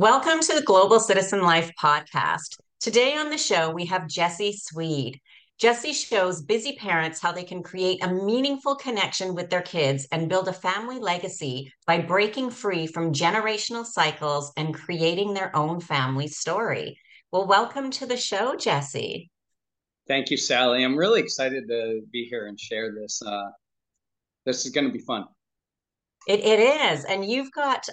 Welcome to the Global Citizen Life podcast. Today on the show, we have Jesse Sweed. Jesse shows busy parents how they can create a meaningful connection with their kids and build a family legacy by breaking free from generational cycles and creating their own family story. Well, welcome to the show, Jesse. Thank you, Sally. I'm really excited to be here and share this. This is going to be fun. It is. And you've got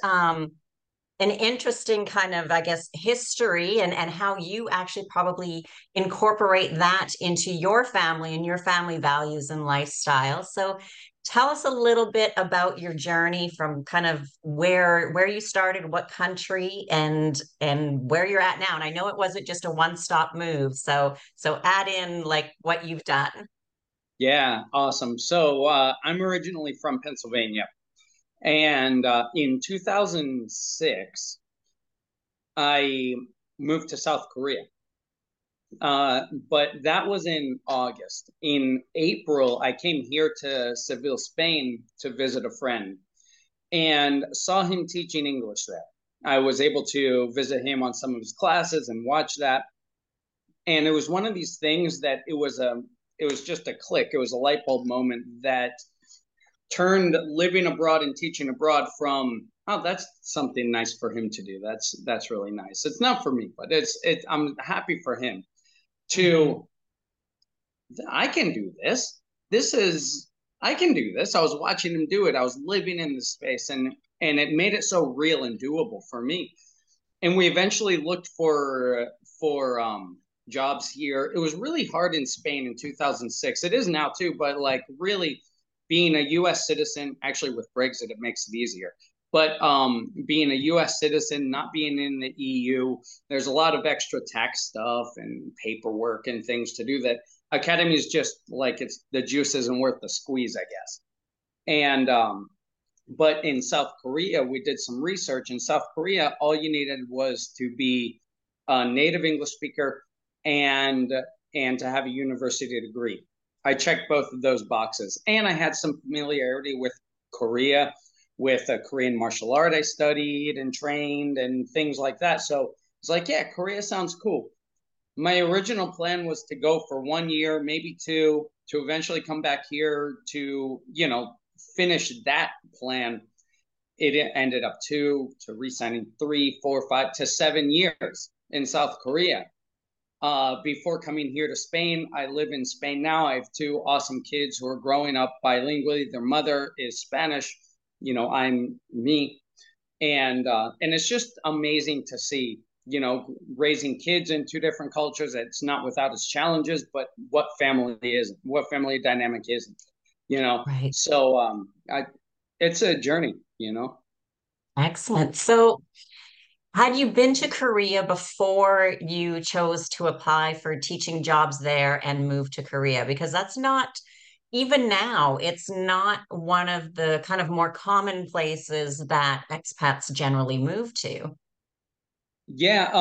an interesting kind of, I guess, history and how you actually probably incorporate that into your family and your family values and lifestyle. So tell us a little bit about your journey from kind of where you started, what country, and where you're at now. And I know it wasn't just a one-stop move. So add in like what you've done. Yeah, awesome. So I'm originally from Pennsylvania. And in 2006, I moved to South Korea. But that was in August. In April, I came here to Seville, Spain to visit a friend and saw him teaching English there. I was able to visit him on some of his classes and watch that. And it was one of these things that it was just a click. It was a light bulb moment that turned living abroad and teaching abroad from, oh, that's something nice for him to do. That's really nice. It's not for me, but I'm happy for him to, I can do this. I can do this. I was watching him do it. I was living in the space and it made it so real and doable for me. And we eventually looked for jobs here. It was really hard in Spain in 2006. It is now too, but like really, being a U.S. citizen, actually with Brexit, it makes it easier. But being a U.S. citizen, not being in the EU, there's a lot of extra tax stuff and paperwork and things to do that academy is just like it's the juice isn't worth the squeeze, I guess. And but in South Korea, we did some research. In South Korea, all you needed was to be a native English speaker and to have a university degree. I checked both of those boxes, and I had some familiarity with Korea, with a Korean martial art I studied and trained and things like that. So it's like, yeah, Korea sounds cool. My original plan was to go for 1 year, maybe two, to eventually come back here to, you know, finish that plan. It ended up two, to re-signing 3, 4, 5 to 7 years in South Korea. Before coming here to Spain, I live in Spain now. I have two awesome kids who are growing up bilingually. Their mother is Spanish. You know, I'm me. And it's just amazing to see, you know, raising kids in two different cultures. It's not without its challenges, but what family isn't? What family dynamic isn't? You know, right. So it's a journey, you know. Excellent. So had you been to Korea before you chose to apply for teaching jobs there and move to Korea? Because that's not, even now, it's not one of the kind of more common places that expats generally move to. Yeah.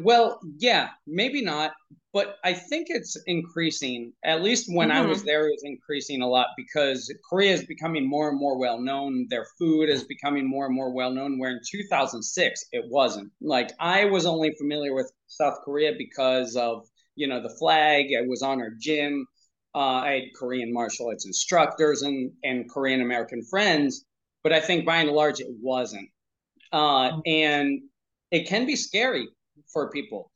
Well, yeah, maybe not. But I think it's increasing. At least when I was there, it was increasing a lot because Korea is becoming more and more well-known. Their food is becoming more and more well-known, where in 2006, it wasn't. Like, I was only familiar with South Korea because of, you know, the flag. I was on our gym. I had Korean martial arts instructors and Korean-American friends. But I think by and large, it wasn't. And it can be scary for people.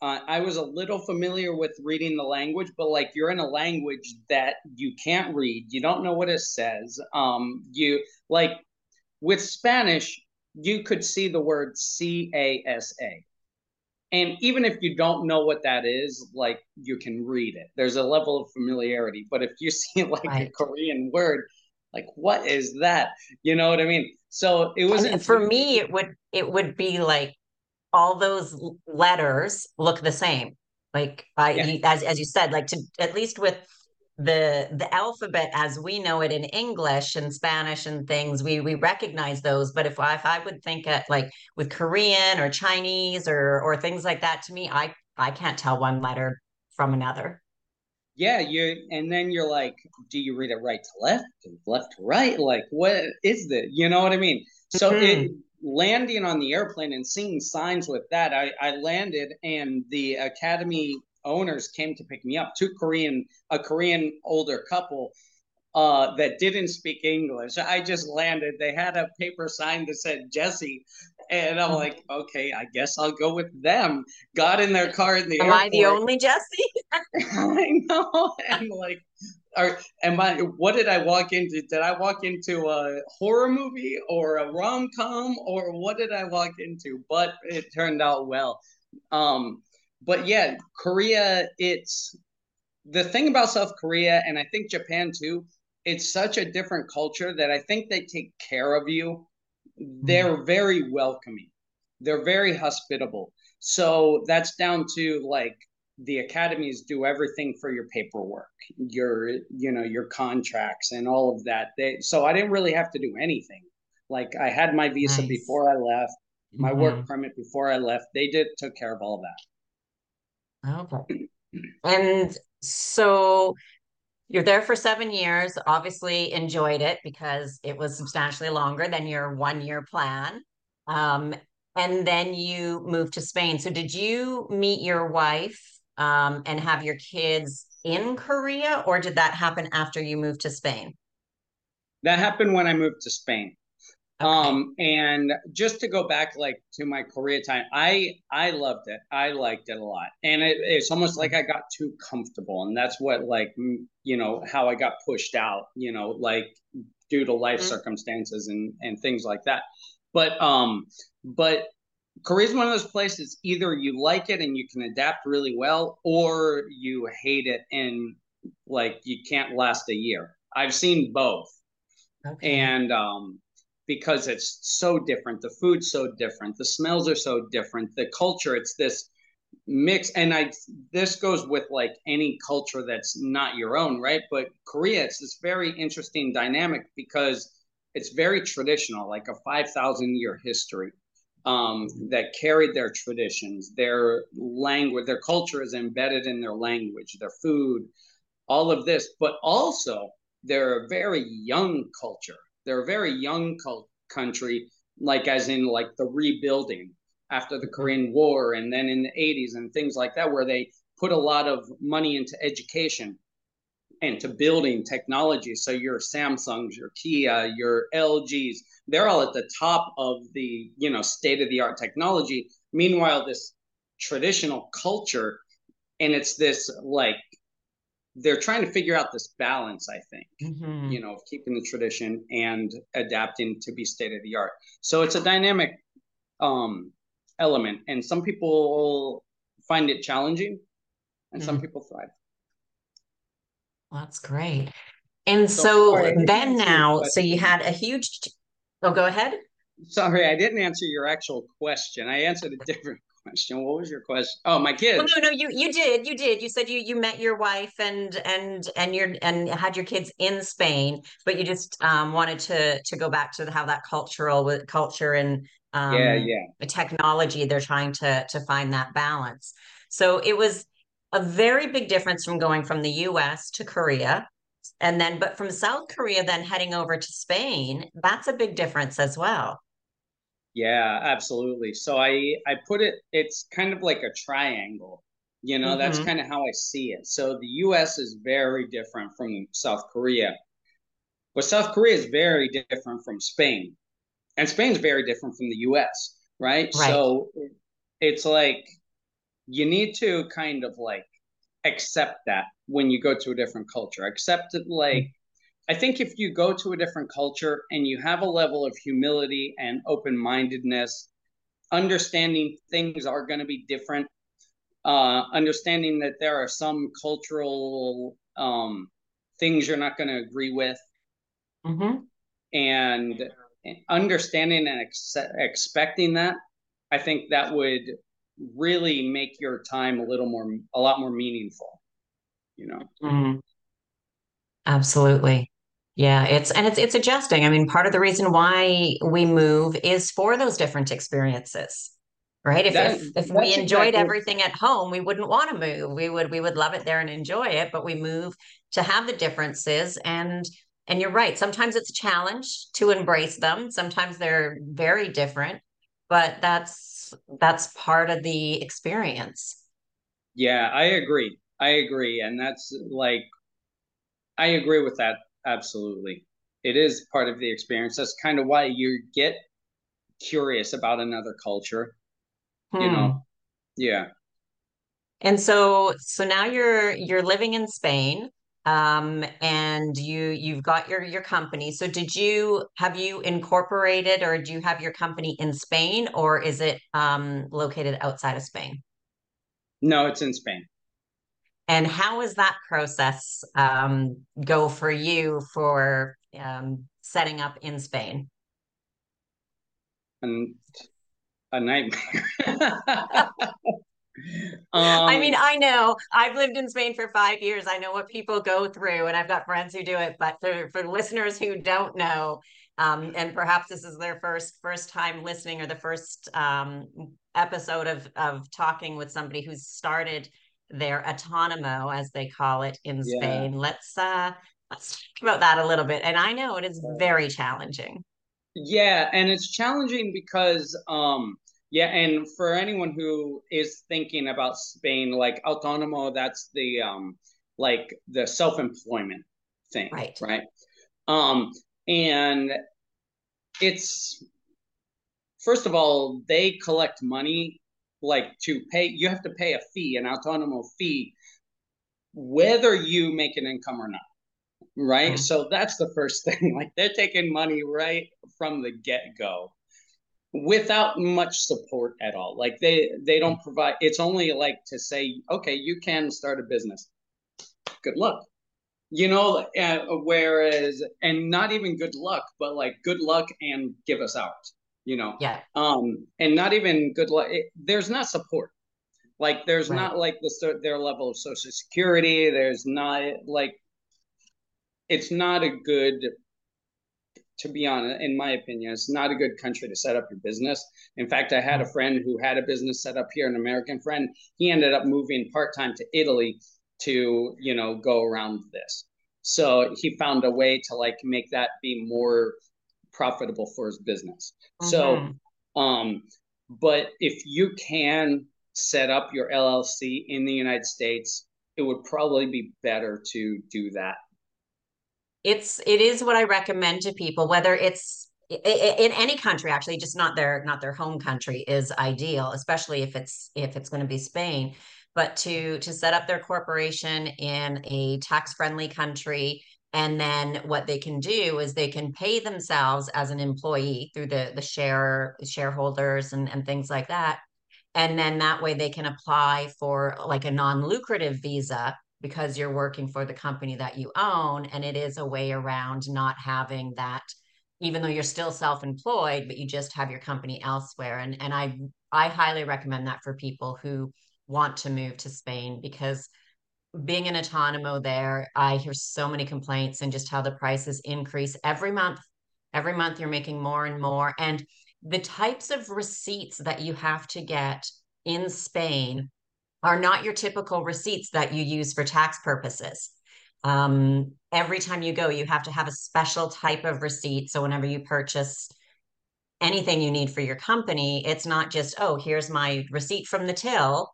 I was a little familiar with reading the language, but like you're in a language that you can't read. You don't know what it says. You like with Spanish, you could see the word CASA. And even if you don't know what that is, like you can read it. There's a level of familiarity. But if you see like a Korean word, like, what is that? You know what I mean? So it wasn't, and for me, it would be like, all those letters look the same. Like as you said, like to at least with the alphabet as we know it in English and Spanish and things, we recognize those. But if I would think at like with Korean or Chinese or things like that, to me, I can't tell one letter from another. Yeah, and then you're like, do you read it right to left, left to right? Like, what is that? You know what I mean? So it landing on the airplane and seeing signs with that, I landed and the academy owners came to pick me up, a Korean older couple that didn't speak English. I just landed. They had a paper sign that said Jesse. And I'm like, okay, I guess I'll go with them. Got in their car in the airport. Am I the only Jesse? I know. And like, what did I walk into? Did I walk into a horror movie or a rom-com, or what did I walk into? But it turned out well. But yeah, Korea, it's the thing about South Korea, and I think Japan too, it's such a different culture that I think they take care of you. They're very welcoming. They're very hospitable. So that's down to like the academies do everything for your paperwork, your contracts and all of that. So I didn't really have to do anything. Like I had my visa before I left, my work permit before I left. They took care of all that. Okay. And so you're there for 7 years, obviously enjoyed it because it was substantially longer than your 1 year plan. And then you moved to Spain. So did you meet your wife and have your kids in Korea, or did that happen after you moved to Spain? That happened when I moved to Spain. Okay. And just to go back like to my Korea time, I loved it. I liked it a lot. And it's almost like I got too comfortable. And that's what like, you know, how I got pushed out, you know, like due to life circumstances and things like that. But Korea is one of those places, either you like it and you can adapt really well, or you hate it and like you can't last a year. I've seen both. Okay. And, because it's so different. The food's so different. The smells are so different. The culture, it's this mix. And this goes with like any culture that's not your own, right? But Korea, it's this very interesting dynamic because it's very traditional, like a 5,000-year history that carried their traditions, their language, their culture is embedded in their language, their food, all of this. But also they're a very young culture. They're a very young country, like as in like the rebuilding after the Korean War and then in the 80s and things like that, where they put a lot of money into education and to building technology. So your Samsungs, your Kia, your LGs, they're all at the top of the, you know, state-of-the-art technology. Meanwhile, this traditional culture, and it's this like, they're trying to figure out this balance, I think, you know, of keeping the tradition and adapting to be state of the art. So it's a dynamic element, and some people find it challenging and some people thrive. Well, that's great. And so then now, so you had a huge, oh, go ahead. Sorry, I didn't answer your actual question. I answered a different question. What was your question? Oh, my kids. Well, no, you did. You said you met your wife and had your kids in Spain, but you just wanted to go back to how that culture and technology, they're trying to find that balance. So it was a very big difference from going from the US to Korea, but from South Korea then heading over to Spain, that's a big difference as well. Yeah, absolutely. So I put it, it's kind of like a triangle, you know, that's kind of how I see it. So the US is very different from South Korea, but South Korea is very different from Spain, and Spain's very different from the US, right? So it's like, you need to kind of like accept that when you go to a different culture, accept it like, I think if you go to a different culture and you have a level of humility and open-mindedness, understanding things are going to be different, understanding that there are some cultural things you're not going to agree with, and understanding and expecting that, I think that would really make your time a lot more meaningful, you know? Absolutely. Yeah, it's adjusting. I mean, part of the reason why we move is for those different experiences, right? If we enjoyed everything at home, we wouldn't want to move. We would love it there and enjoy it, but we move to have the differences and And you're right. Sometimes it's a challenge to embrace them. Sometimes they're very different, but that's part of the experience. Yeah, I agree. And that's like, I agree with that. Absolutely. It is part of the experience. That's kind of why you get curious about another culture, you know? Yeah. And so now you're living in Spain. And you've got your company. So have you incorporated, or do you have your company in Spain, or is it located outside of Spain? No, it's in Spain. And how is that process go for you for setting up in Spain? A nightmare. I mean, I know I've lived in Spain for 5 years. I know what people go through, and I've got friends who do it. But for listeners who don't know, and perhaps this is their first time listening, or the first episode of talking with somebody who's started their autonomo, as they call it, in Spain. Let's talk about that a little bit. And I know it is very challenging. Yeah, and it's challenging because and for anyone who is thinking about Spain, like autonomo, that's the like the self-employment thing, right? And it's, first of all, they collect money, like you have to pay a fee, an autonomo fee, whether you make an income or not, right? So that's the first thing, like they're taking money right from the get-go, without much support at all. Like they don't provide, it's only like to say, okay, you can start a business, good luck, you know, whereas, and not even good luck, but like good luck and give us ours, you know? Yeah. And not even good luck. There's not support. Like there's not like their level of social security. There's not like, it's not a good, to be honest, in my opinion, it's not a good country to set up your business. In fact, I had a friend who had a business set up here, an American friend. He ended up moving part-time to Italy to, you know, go around this. So he found a way to like make that be more profitable for his business. So, but if you can set up your LLC in the United States, it would probably be better to do that. It is what I recommend to people, whether it's in any country, actually, just not their home country is ideal, especially if it's going to be Spain, but to set up their corporation in a tax-friendly country. And then what they can do is they can pay themselves as an employee through the shareholders and things like that. And then that way they can apply for like a non-lucrative visa, because you're working for the company that you own. And it is a way around not having that, even though you're still self-employed, but you just have your company elsewhere. And I highly recommend that for people who want to move to Spain, because being an autonomo there, I hear so many complaints and just how the prices increase every month. Every month you're making more and more. And the types of receipts that you have to get in Spain are not your typical receipts that you use for tax purposes. Every time you go, you have to have a special type of receipt. So whenever you purchase anything you need for your company, it's not just, oh, here's my receipt from the till.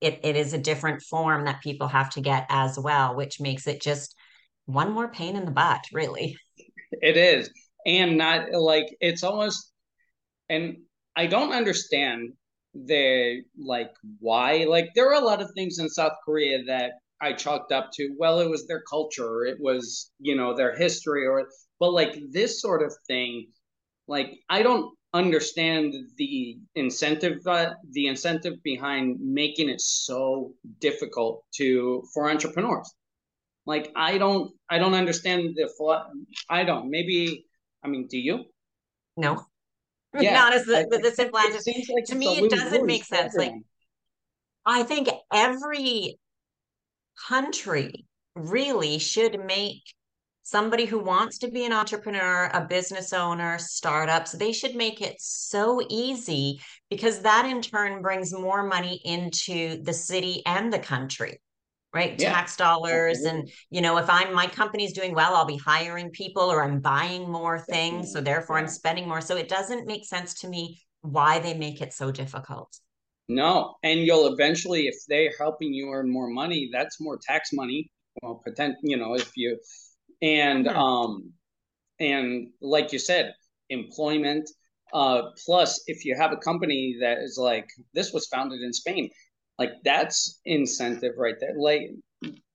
It is a different form that people have to get as well, which makes it just one more pain in the butt, really. It is. And not like, it's almost, and I don't understand why. Like there are a lot of things in South Korea that I chalked up to, well, it was their culture, it was, you know, their history, but like this sort of thing, like I don't understand the incentive behind making it so difficult for entrepreneurs. Like I don't understand maybe, I mean, do you? No. Yeah, not as the simple answer. Like to me, it doesn't make sense. Like, I think every country really should make somebody who wants to be an entrepreneur, a business owner, startups, they should make it so easy, because that in turn brings more money into the city and the country. right? Yeah. Tax dollars. Absolutely. And, you know, if my company's doing well, I'll be hiring people or I'm buying more things. So therefore I'm spending more. So it doesn't make sense to me why they make it so difficult. No. And you'll eventually, if they're helping you earn more money, that's more tax money. Well, and like you said, employment, plus if you have a company that is like, this was founded in Spain, like that's incentive right there. Like,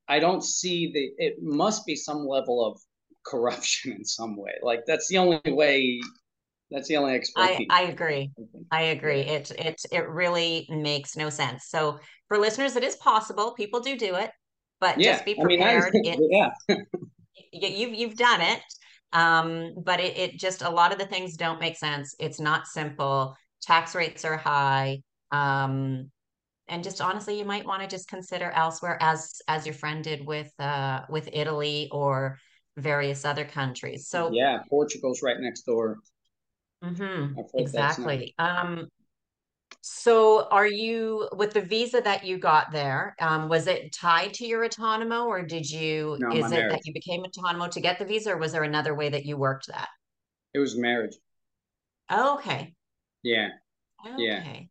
I don't see it must be some level of corruption in some way. Like that's the only way. That's the only explanation. I agree. It really makes no sense. So for listeners, it is possible. People do it, but just be prepared. You've done it. But it just, a lot of the things don't make sense. It's not simple. Tax rates are high. And just honestly, you might want to just consider elsewhere, as your friend did with Italy or various other countries. So Portugal's right next door. Mm-hmm. Exactly. So are you, with the visa that you got there, was it tied to your autonomo, or is it marriage. That you became autonomo to get the visa, or was there another way that you worked that? It was marriage. Oh, okay. Yeah. Okay.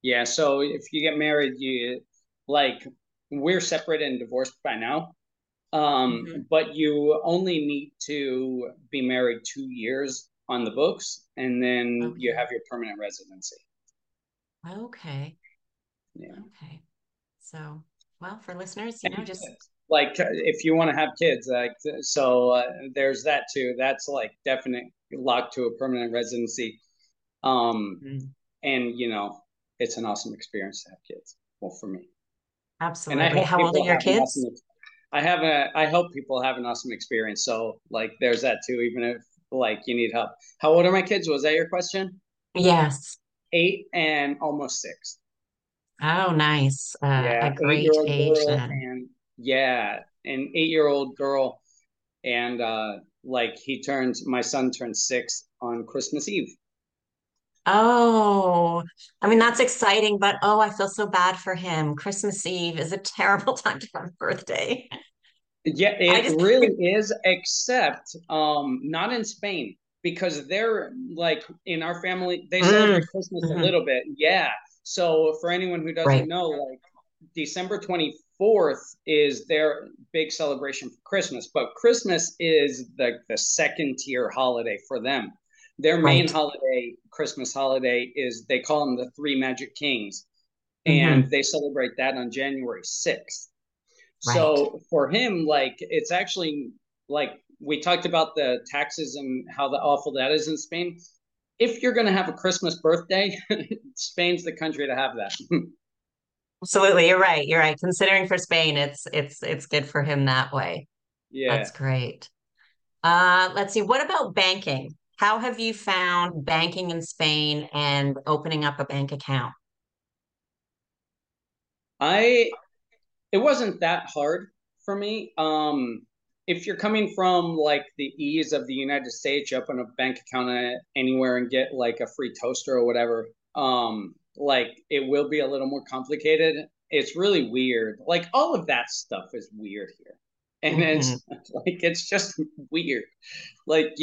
Yeah. So if you get married, we're separate and divorced by now. But you only need to be married 2 years on the books, and then you have your permanent residency. Okay. Yeah. Okay. So, well, for listeners, just like if you want to have kids, there's that too. That's like definite locked to a permanent residency. And it's an awesome experience to have kids. Well, for me. Absolutely. And how old are your kids? I hope people have an awesome experience. So like, there's that too, even if like you need help. How old are my kids? Was that your question? Yes. 8 and almost 6. Oh, nice. A great age. An 8-year-old girl. And my son turns 6 on Christmas Eve. Oh, I mean, that's exciting, but I feel so bad for him. Christmas Eve is a terrible time to have a birthday. Yeah, it really is, except not in Spain, because they're like, in our family, they celebrate Christmas a little bit. Yeah. So for anyone who doesn't know, like December 24th is their big celebration for Christmas, but Christmas is the second tier holiday for them. Their main holiday, Christmas holiday, is, they call them the 3 Magic Kings, and they celebrate that on January 6th. Right. So for him, like, it's actually like, we talked about the taxes and how awful that is in Spain. If you're going to have a Christmas birthday, Spain's the country to have that. Absolutely. You're right. Considering for Spain, it's good for him that way. Yeah. That's great. Let's see. What about banking? How have you found banking in Spain and opening up a bank account? It wasn't that hard for me. If you're coming from like the ease of the United States, you open a bank account anywhere and get like a free toaster or whatever. Like, it will be a little more complicated. It's really weird. Like, all of that stuff is weird here. And it's just weird. Like,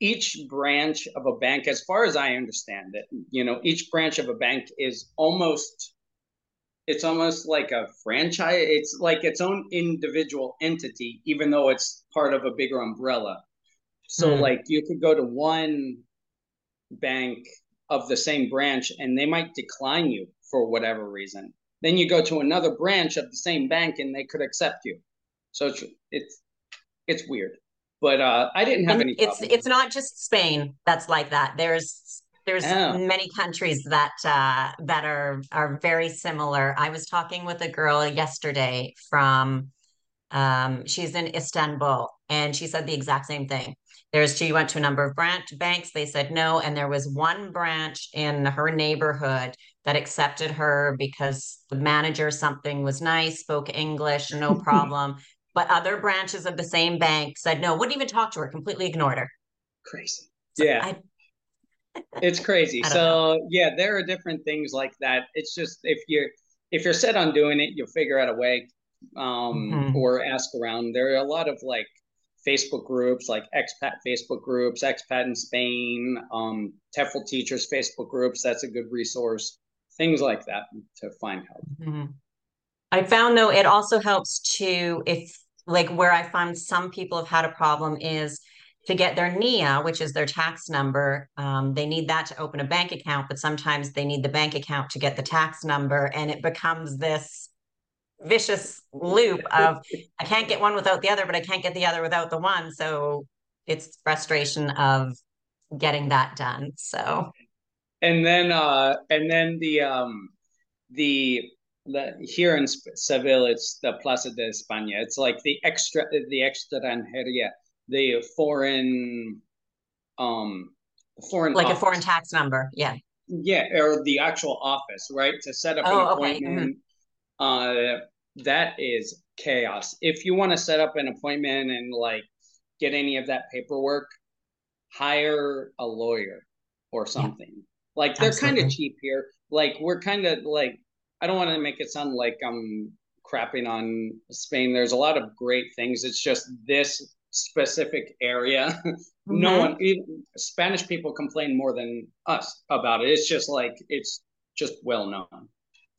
each branch of a bank, as far as I understand it, each branch of a bank is almost like a franchise. It's like its own individual entity, even though it's part of a bigger umbrella. So like, you could go to one bank of the same branch and they might decline you for whatever reason. Then you go to another branch of the same bank and they could accept you. So it's weird, but I didn't have any problems. It's not just Spain that's like that. There's many countries that are very similar. I was talking with a girl yesterday from, she's in Istanbul, and she said the exact same thing. She went to a number of banks. They said no. And there was one branch in her neighborhood that accepted her because the manager, something, was nice, spoke English, no problem. But other branches of the same bank said no, wouldn't even talk to her, completely ignored her. Crazy. So it's crazy. So there are different things like that. It's just, if you're set on doing it, you'll figure out a way. or ask around. There are a lot of like Facebook groups, like expat Facebook groups, expat in Spain, TEFL teachers Facebook groups. That's a good resource. Things like that to find help. Mm-hmm. I found though it also helps to, if like where I find some people have had a problem is to get their NIE, which is their tax number. They need that to open a bank account, but sometimes they need the bank account to get the tax number, and it becomes this vicious loop of I can't get one without the other, but I can't get the other without the one. So it's frustration of getting that done. So and then here in Seville, it's the Plaza de España. It's like the extranjería, the foreign like office. A foreign tax number, yeah, or the actual office, right? To set up an appointment. Okay. That is chaos. If you want to set up an appointment and like get any of that paperwork, hire a lawyer or something. Yeah. Like they're kind of cheap here. Like we're kind of like, I don't want to make it sound like I'm crapping on Spain. There's a lot of great things. It's just this specific area. Mm-hmm. No one, even Spanish people complain more than us about it. It's just like, it's just well known.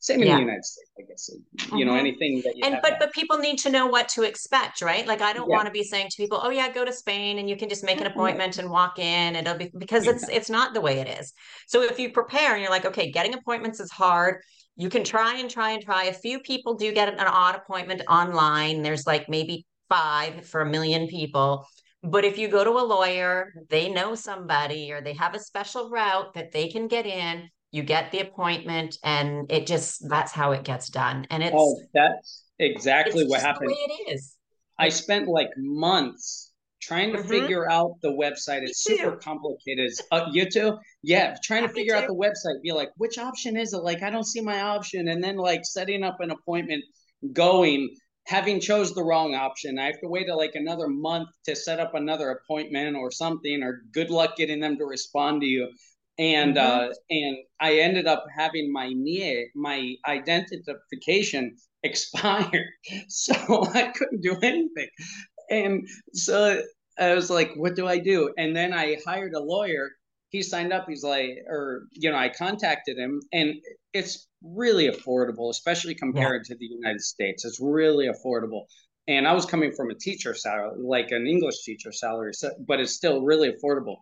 Same in the United States, I guess. You know, anything that you but people need to know what to expect, right? Like I don't want to be saying to people, "Oh yeah, go to Spain and you can just make an appointment and walk in and it'll be," because it's not the way it is. So if you prepare and you're like, "Okay, getting appointments is hard." You can try and try and try. A few people do get an odd appointment online. There's like maybe 5 for a million people. But if you go to a lawyer, they know somebody or they have a special route that they can get in. You get the appointment, and it just, that's how it gets done. And it's that's exactly what happened. It is. I spent like months trying to figure out the website. It's super complicated. You too? Yeah. Trying to figure out the website, be like, which option is it? Like, I don't see my option. And then like setting up an appointment, going, having chose the wrong option. I have to wait like another month to set up another appointment or something, or good luck getting them to respond to you. And and I ended up having my NIE, my identification, expire, so I couldn't do anything. And so I was like, "What do I do?" And then I hired a lawyer. He signed up. He's like, or you know, I contacted him, and it's really affordable, especially compared to the United States. It's really affordable. And I was coming from a teacher salary, like an English teacher salary, so, but it's still really affordable.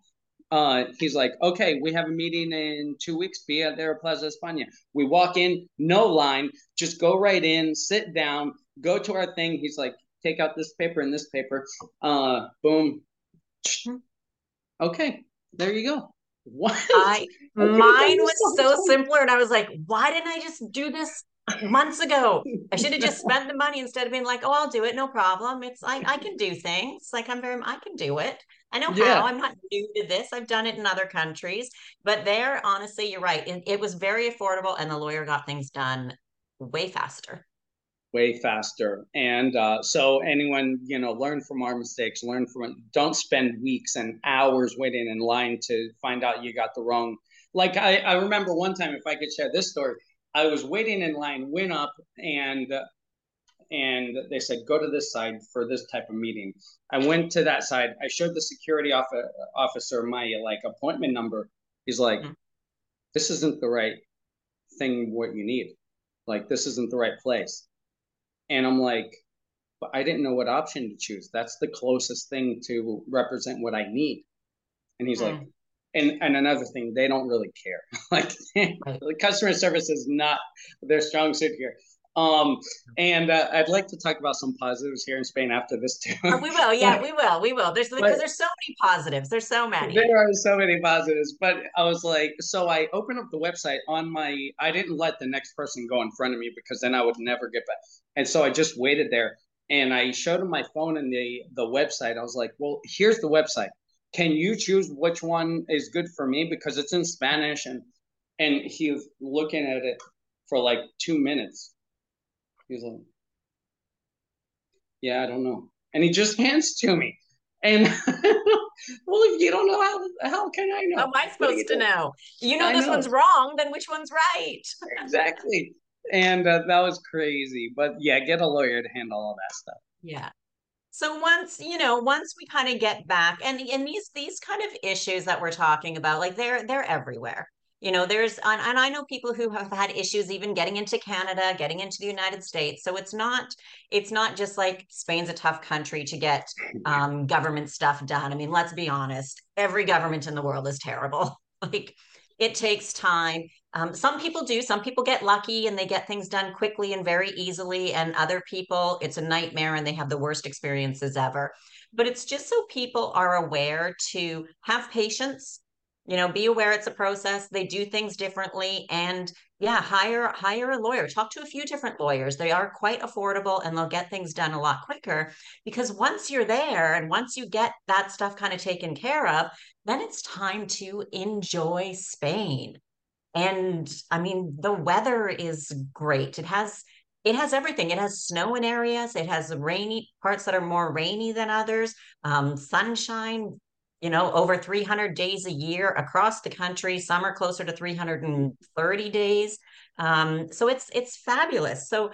He's like, okay, we have a meeting in 2 weeks. Be at their Plaza España. We walk in, no line, just go right in, sit down, go to our thing. He's like, take out this paper and this paper. Boom. Okay, there you go. What? Mine was so simpler, and I was like, why didn't I just do this months ago? I should have just spent the money instead of being like, oh, I'll do it, no problem. It's like I can do things. Like I can do it. I know how. I'm not new to this. I've done it in other countries, but there, honestly, you're right. It was very affordable, and the lawyer got things done way faster. Way faster. And so anyone, you know, learn from our mistakes, learn from it. Don't spend weeks and hours waiting in line to find out you got the wrong. Like I remember one time, if I could share this story, I was waiting in line, went up, and they said, go to this side for this type of meeting. I went to that side. I showed the security officer my like appointment number. He's like, this isn't the right thing, what you need. Like, this isn't the right place. And I'm like, but I didn't know what option to choose. That's the closest thing to represent what I need. And he's like, and another thing, they don't really care. Like the customer service is not their strong suit here. And I'd like to talk about some positives here in Spain after this too. We will. Yeah, we will. Because there's so many positives. There's so many. There are so many positives, but I was like, so I opened up the website on my, I didn't let the next person go in front of me because then I would never get back. And so I just waited there and I showed him my phone and the website. I was like, well, here's the website. Can you choose which one is good for me? Because it's in Spanish. And he was looking at it for like 2 minutes. He's like, yeah, I don't know. And he just hands to me. And well, if you don't know, how can I know? How am I supposed to know? You know this one's wrong, then which one's right? Exactly. And that was crazy. But yeah, get a lawyer to handle all that stuff. Yeah. So once, you know, once we kind of get back, and these kind of issues that we're talking about, like they're everywhere. You know, there's, and I know people who have had issues even getting into Canada, getting into the United States. So it's not just like Spain's a tough country to get government stuff done. I mean, let's be honest, every government in the world is terrible. Like it takes time. Some people do, some people get lucky and they get things done quickly and very easily, and other people it's a nightmare and they have the worst experiences ever. But it's just so people are aware to have patience. You know, be aware it's a process. They do things differently, and yeah, hire a lawyer. Talk to a few different lawyers. They are quite affordable, and they'll get things done a lot quicker. Because once you're there, and once you get that stuff kind of taken care of, then it's time to enjoy Spain. And I mean, the weather is great. It has everything. It has snow in areas. It has rainy parts that are more rainy than others. Sunshine. You know, over 300 days a year across the country. Some are closer to 330 days. So it's fabulous. So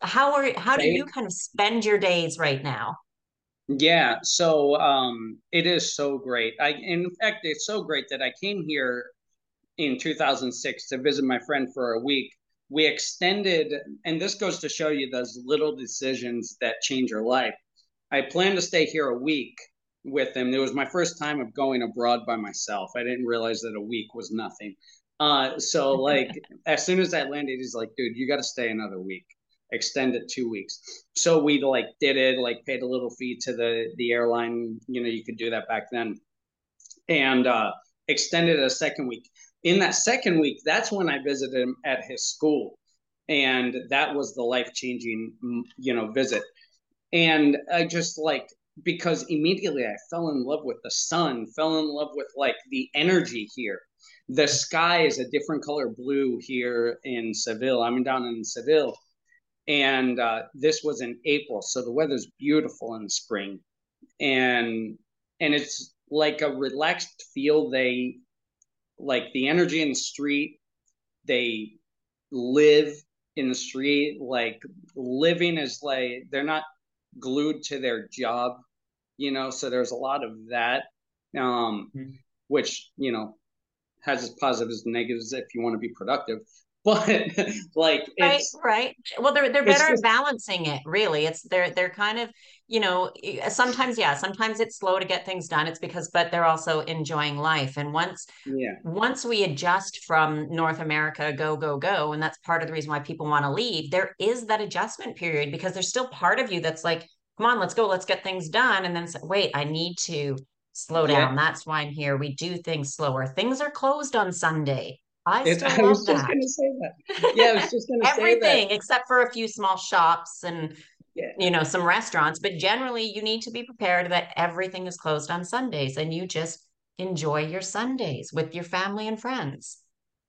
how do you kind of spend your days right now? Yeah. So it is so great. In fact, it's so great that I came here in 2006 to visit my friend for a week. We extended, and this goes to show you those little decisions that change your life. I planned to stay here a week with him. It was my first time of going abroad by myself. I didn't realize that a week was nothing. So like, as soon as I landed, he's like, dude, you got to stay another week, extend it 2 weeks. So we like did it, like paid a little fee to the airline. You know, you could do that back then, and extended a second week. In that second week, that's when I visited him at his school. And that was the life-changing, you know, visit. And I just like, because immediately I fell in love with the sun, fell in love with like the energy here. The sky is a different color blue here in Seville. I'm down in Seville, and this was in April. So the weather's beautiful in the spring, and it's like a relaxed feel. They like the energy in the street. They live in the street. Like living is like, they're not glued to their job, you know, so there's a lot of that, which, you know, has its positives and negatives if you want to be productive, but like it's, right. Well, they're better at balancing it, really. It's they're kind of, you know, sometimes it's slow to get things done. It's because, but they're also enjoying life. And once we adjust from North America, go. And that's part of the reason why people want to leave. There is that adjustment period because there's still part of you that's like, come on, let's go, let's get things done. And then wait, I need to slow down. That's why I'm here. We do things slower. Things are closed on Sunday. I was just going to say that. Everything except for a few small shops and, you know, some restaurants. But generally, you need to be prepared that everything is closed on Sundays, and you just enjoy your Sundays with your family and friends.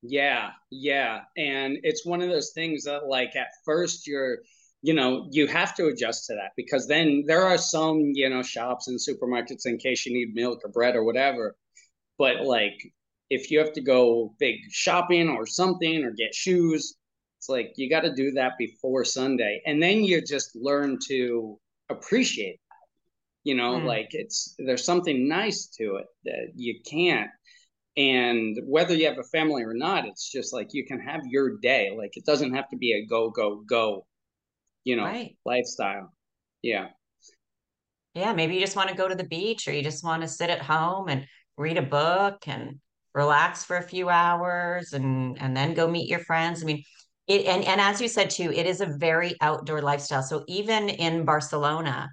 Yeah, yeah. And it's one of those things that, like, at first you're, you know, you have to adjust to that, because then there are some, you know, shops and supermarkets in case you need milk or bread or whatever. But, like, if you have to go big shopping or something or get shoes, it's like you got to do that before Sunday. And then you just learn to appreciate that, you know, like there's something nice to it that you can't. And whether you have a family or not, it's just like you can have your day. Like it doesn't have to be a go, you know, lifestyle. Yeah. Yeah. Maybe you just want to go to the beach, or you just want to sit at home and read a book and relax for a few hours and then go meet your friends. I mean, and as you said too, it is a very outdoor lifestyle. So even in Barcelona,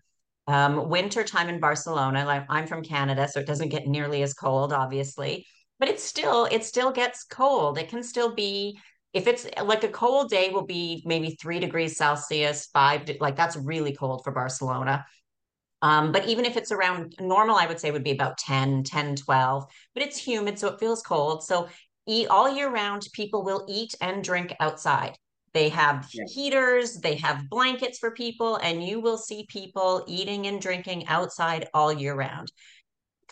winter time in Barcelona, like I'm from Canada, so it doesn't get nearly as cold, obviously, but it still gets cold. It can still be, if it's like a cold day will be maybe 3 degrees Celsius, like that's really cold for Barcelona. But even if it's around normal, I would say would be about 10, 12, but it's humid, so it feels cold. So all year round, people will eat and drink outside. They have heaters, they have blankets for people, and you will see people eating and drinking outside all year round.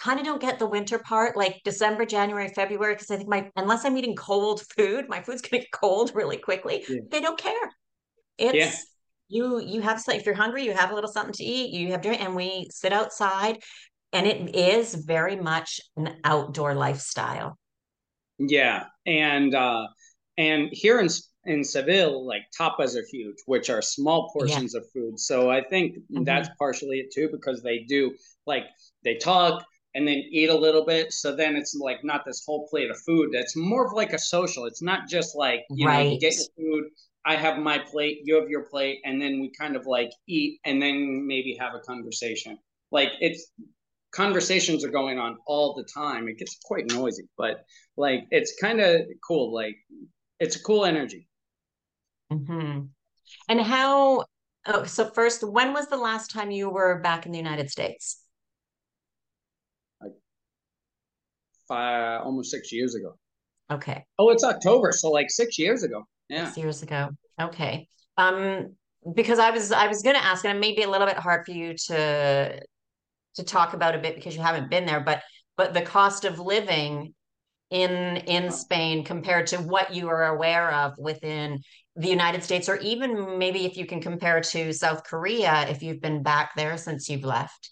kind of don't get the winter part, like December, January, February, because I think unless I'm eating cold food, my food's going to get cold really quickly. Yeah. They don't care. It's you have, if you're hungry, you have a little something to eat, you have drink, and we sit outside, and it is very much an outdoor lifestyle. Yeah. And here in Seville, like tapas are huge, which are small portions of food. So I think that's partially it too, because they do, like, they talk and then eat a little bit. So then it's like not this whole plate of food. That's more of like a social. It's not just like, you know, you get your food, I have my plate, you have your plate, and then we kind of like eat and then maybe have a conversation. Like, it's conversations are going on all the time. It gets quite noisy, but like, it's kind of cool. Like, it's a cool energy. Mm-hmm. And how, oh, so first, when was the last time you were back in the United States? Like almost 6 years ago. Okay. Oh, it's October. So like 6 years ago. Yeah. 6 years ago. Okay. Because I was going to ask, and it may be a little bit hard for you to talk about a bit because you haven't been there, but the cost of living in Spain compared to what you are aware of within the United States, or even maybe if you can compare to South Korea, if you've been back there since you've left.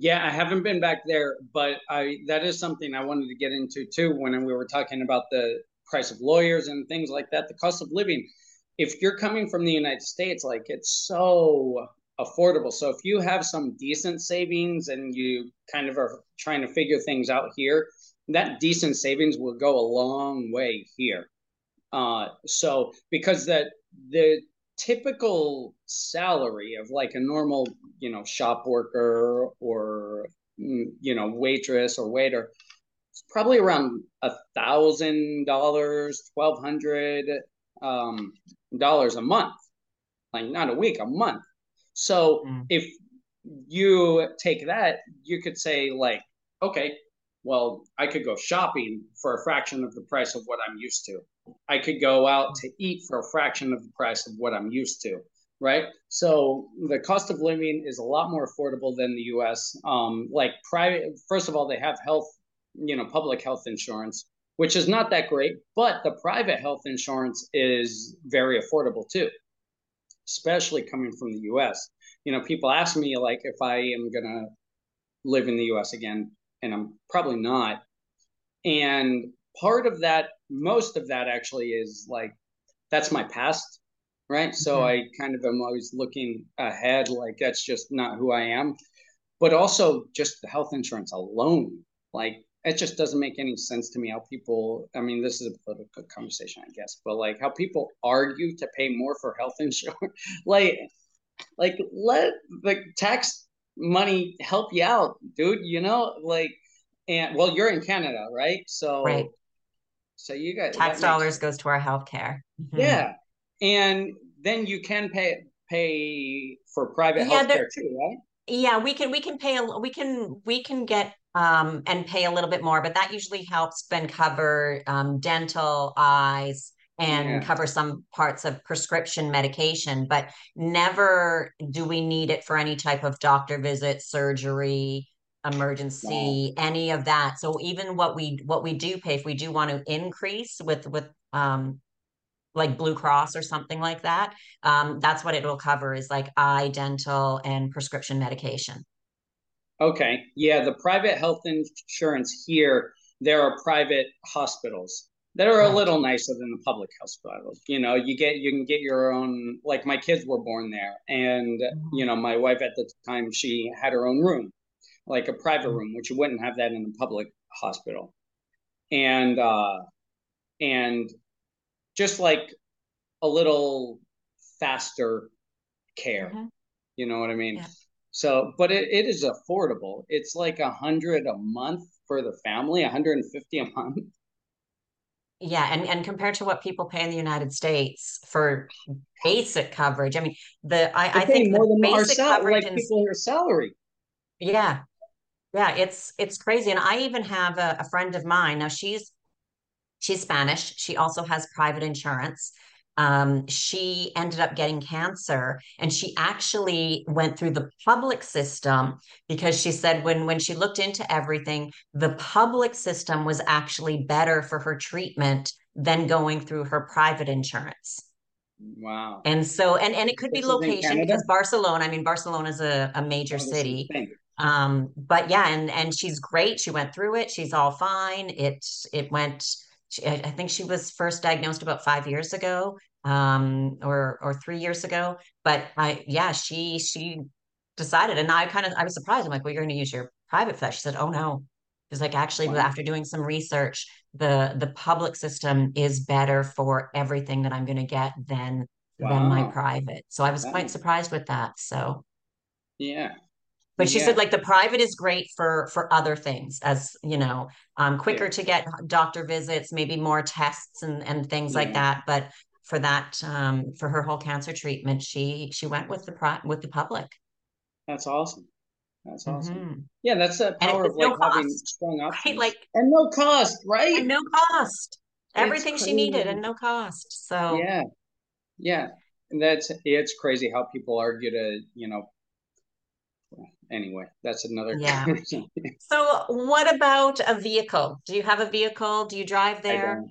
Yeah, I haven't been back there, but that is something I wanted to get into too, when we were talking about the price of lawyers and things like that, the cost of living. If you're coming from the United States, like, it's so affordable. So if you have some decent savings and you kind of are trying to figure things out here, that decent savings will go a long way here. So because the typical salary of like a normal, you know, shop worker or, you know, waitress or waiter, it's probably around $1,000, $1,200 a month, like not a week, a month. So if you take that, you could say like, okay, well, I could go shopping for a fraction of the price of what I'm used to. I could go out to eat for a fraction of the price of what I'm used to, right? So the cost of living is a lot more affordable than the US. Like private, first of all, they have health, you know, public health insurance, which is not that great, but the private health insurance is very affordable too, especially coming from the US. You know, people ask me like if I am gonna live in the US again, and I'm probably not. And part of that, most of that actually is like, that's my past, right? So I kind of am always looking ahead, like that's just not who I am. But also just the health insurance alone, like it just doesn't make any sense to me how people, I mean, this is a political conversation, I guess, but like how people argue to pay more for health insurance, like let the tax money help you out, dude, you know, like, and well, you're in Canada, right? So so you guys, tax dollars goes to our healthcare. Yeah. And then you can pay for private healthcare too, right? Yeah, we can get and pay a little bit more, but that usually helps then cover dental, eyes, and cover some parts of prescription medication, but never do we need it for any type of doctor visit, surgery, emergency, any of that. So even what we do pay, if we do want to increase with like Blue Cross or something like that, that's what it will cover, is like eye, dental, and prescription medication. Okay. Yeah. The private health insurance here, there are private hospitals that are a little nicer than the public hospitals. You know, you can get your own, like my kids were born there. And, you know, my wife at the time, she had her own room, like a private room, which you wouldn't have that in a public hospital. And just like a little faster care, you know what I mean? Yeah. So, but it is affordable. It's like $100 a month for the family, $150 a month. Yeah, and compared to what people pay in the United States for basic coverage, I mean, I think more than basic coverage, like people in your salary. Yeah, yeah, it's crazy. And I even have a friend of mine now. She's Spanish. She also has private insurance, She ended up getting cancer, and she actually went through the public system because she said when she looked into everything, the public system was actually better for her treatment than going through her private insurance. Wow. And so, and it could be location, because Barcelona, I mean, Barcelona is a major city. But yeah, and she's great. She went through it. She's all fine. It went, I think she was first diagnosed about 5 years ago, or 3 years ago, but she decided, and I was surprised. I'm like, well, you're going to use your private for that. She said, oh no. It's like, actually, wow, after doing some research, the public system is better for everything that I'm going to get than my private. So I was quite surprised with that. So, yeah. But she said, like, the private is great for other things, as, you know, quicker to get doctor visits, maybe more tests and things like that. But for that, for her whole cancer treatment, she went with the public. That's awesome. That's awesome. Mm-hmm. Yeah, that's the power of like having strong options. Right? And no cost, right? And no cost. Everything she needed and no cost. So yeah, and it's crazy how people argue to, you know. Anyway, that's another. Yeah. So, what about a vehicle? Do you have a vehicle? Do you drive there?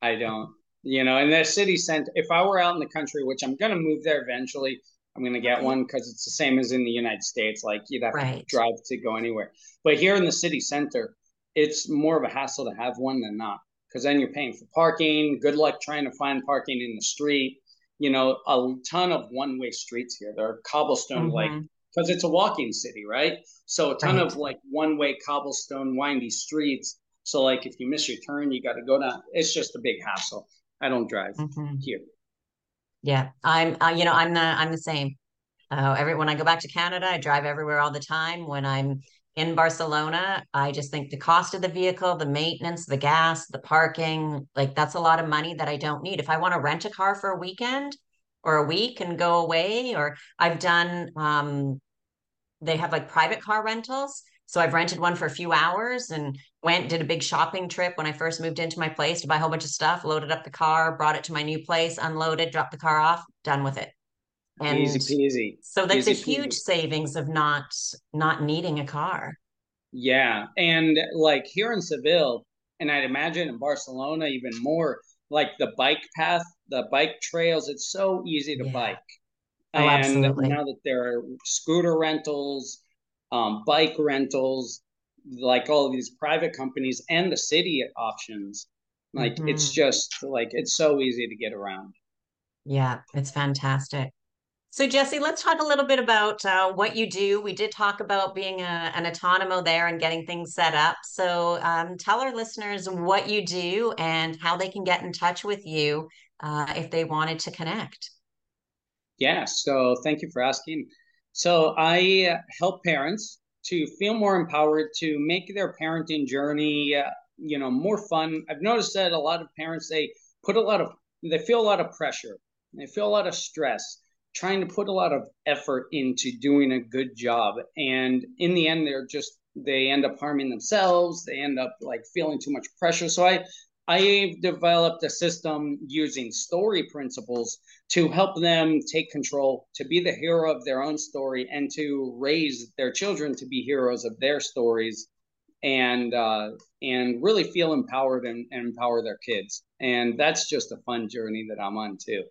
I don't. You know, and the city center. If I were out in the country, which I'm going to move there eventually. I'm going to get one because it's the same as in the United States. Like, you'd have to drive to go anywhere. But here in the city center, it's more of a hassle to have one than not, because then you're paying for parking. Good luck trying to find parking in the street. You know, a ton of one-way streets here. They're cobblestone, like, because it's a walking city, right? So a ton of like one-way cobblestone windy streets. So like if you miss your turn, you got to go down. It's just a big hassle. I don't drive here. Yeah, I'm the same. When I go back to Canada, I drive everywhere all the time. When I'm in Barcelona, I just think the cost of the vehicle, the maintenance, the gas, the parking, like that's a lot of money that I don't need. If I want to rent a car for a weekend or a week and go away, or I've done, they have like private car rentals. So I've rented one for a few hours and did a big shopping trip when I first moved into my place to buy a whole bunch of stuff, loaded up the car, brought it to my new place, unloaded, dropped the car off, done with it. And easy peasy. So that's a huge savings of not needing a car. Yeah. And like here in Seville, and I'd imagine in Barcelona even more, like the bike path, the bike trails, it's so easy to bike. Oh, and absolutely. Now that there are scooter rentals, bike rentals, like all of these private companies and the city options, like it's just like, it's so easy to get around. Yeah, it's fantastic. So Jesse, let's talk a little bit about what you do. We did talk about being an autonomo there and getting things set up. So tell our listeners what you do and how they can get in touch with you if they wanted to connect. Yeah, so thank you for asking. So I help parents to feel more empowered to make their parenting journey, you know, more fun. I've noticed that a lot of parents, they feel a lot of pressure. They feel a lot of stress trying to put a lot of effort into doing a good job. And in the end, they end up harming themselves. They end up like feeling too much pressure. So I've developed a system using story principles to help them take control, to be the hero of their own story, and to raise their children to be heroes of their stories, and really feel empowered and empower their kids. And that's just a fun journey that I'm on too.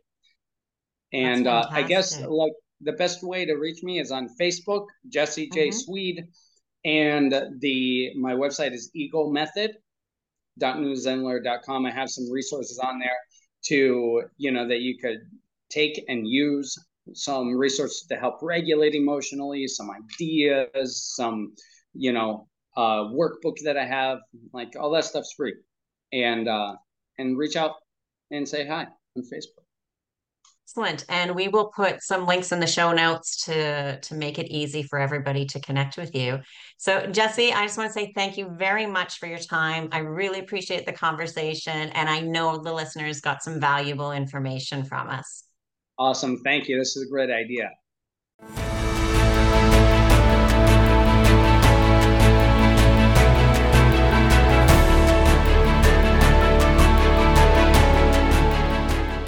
And I guess like the best way to reach me is on Facebook, Jesse J. Sweed, and my website is Eagle Method. newzenler.com. I have some resources on there to, you know, that you could take and use, some resources to help regulate emotionally, some ideas, some, you know, workbook that I have, like all that stuff's free. And reach out and say hi on Facebook. Excellent. And we will put some links in the show notes to make it easy for everybody to connect with you. So Jesse, I just want to say thank you very much for your time. I really appreciate the conversation. And I know the listeners got some valuable information from us. Awesome. Thank you. This is a great idea.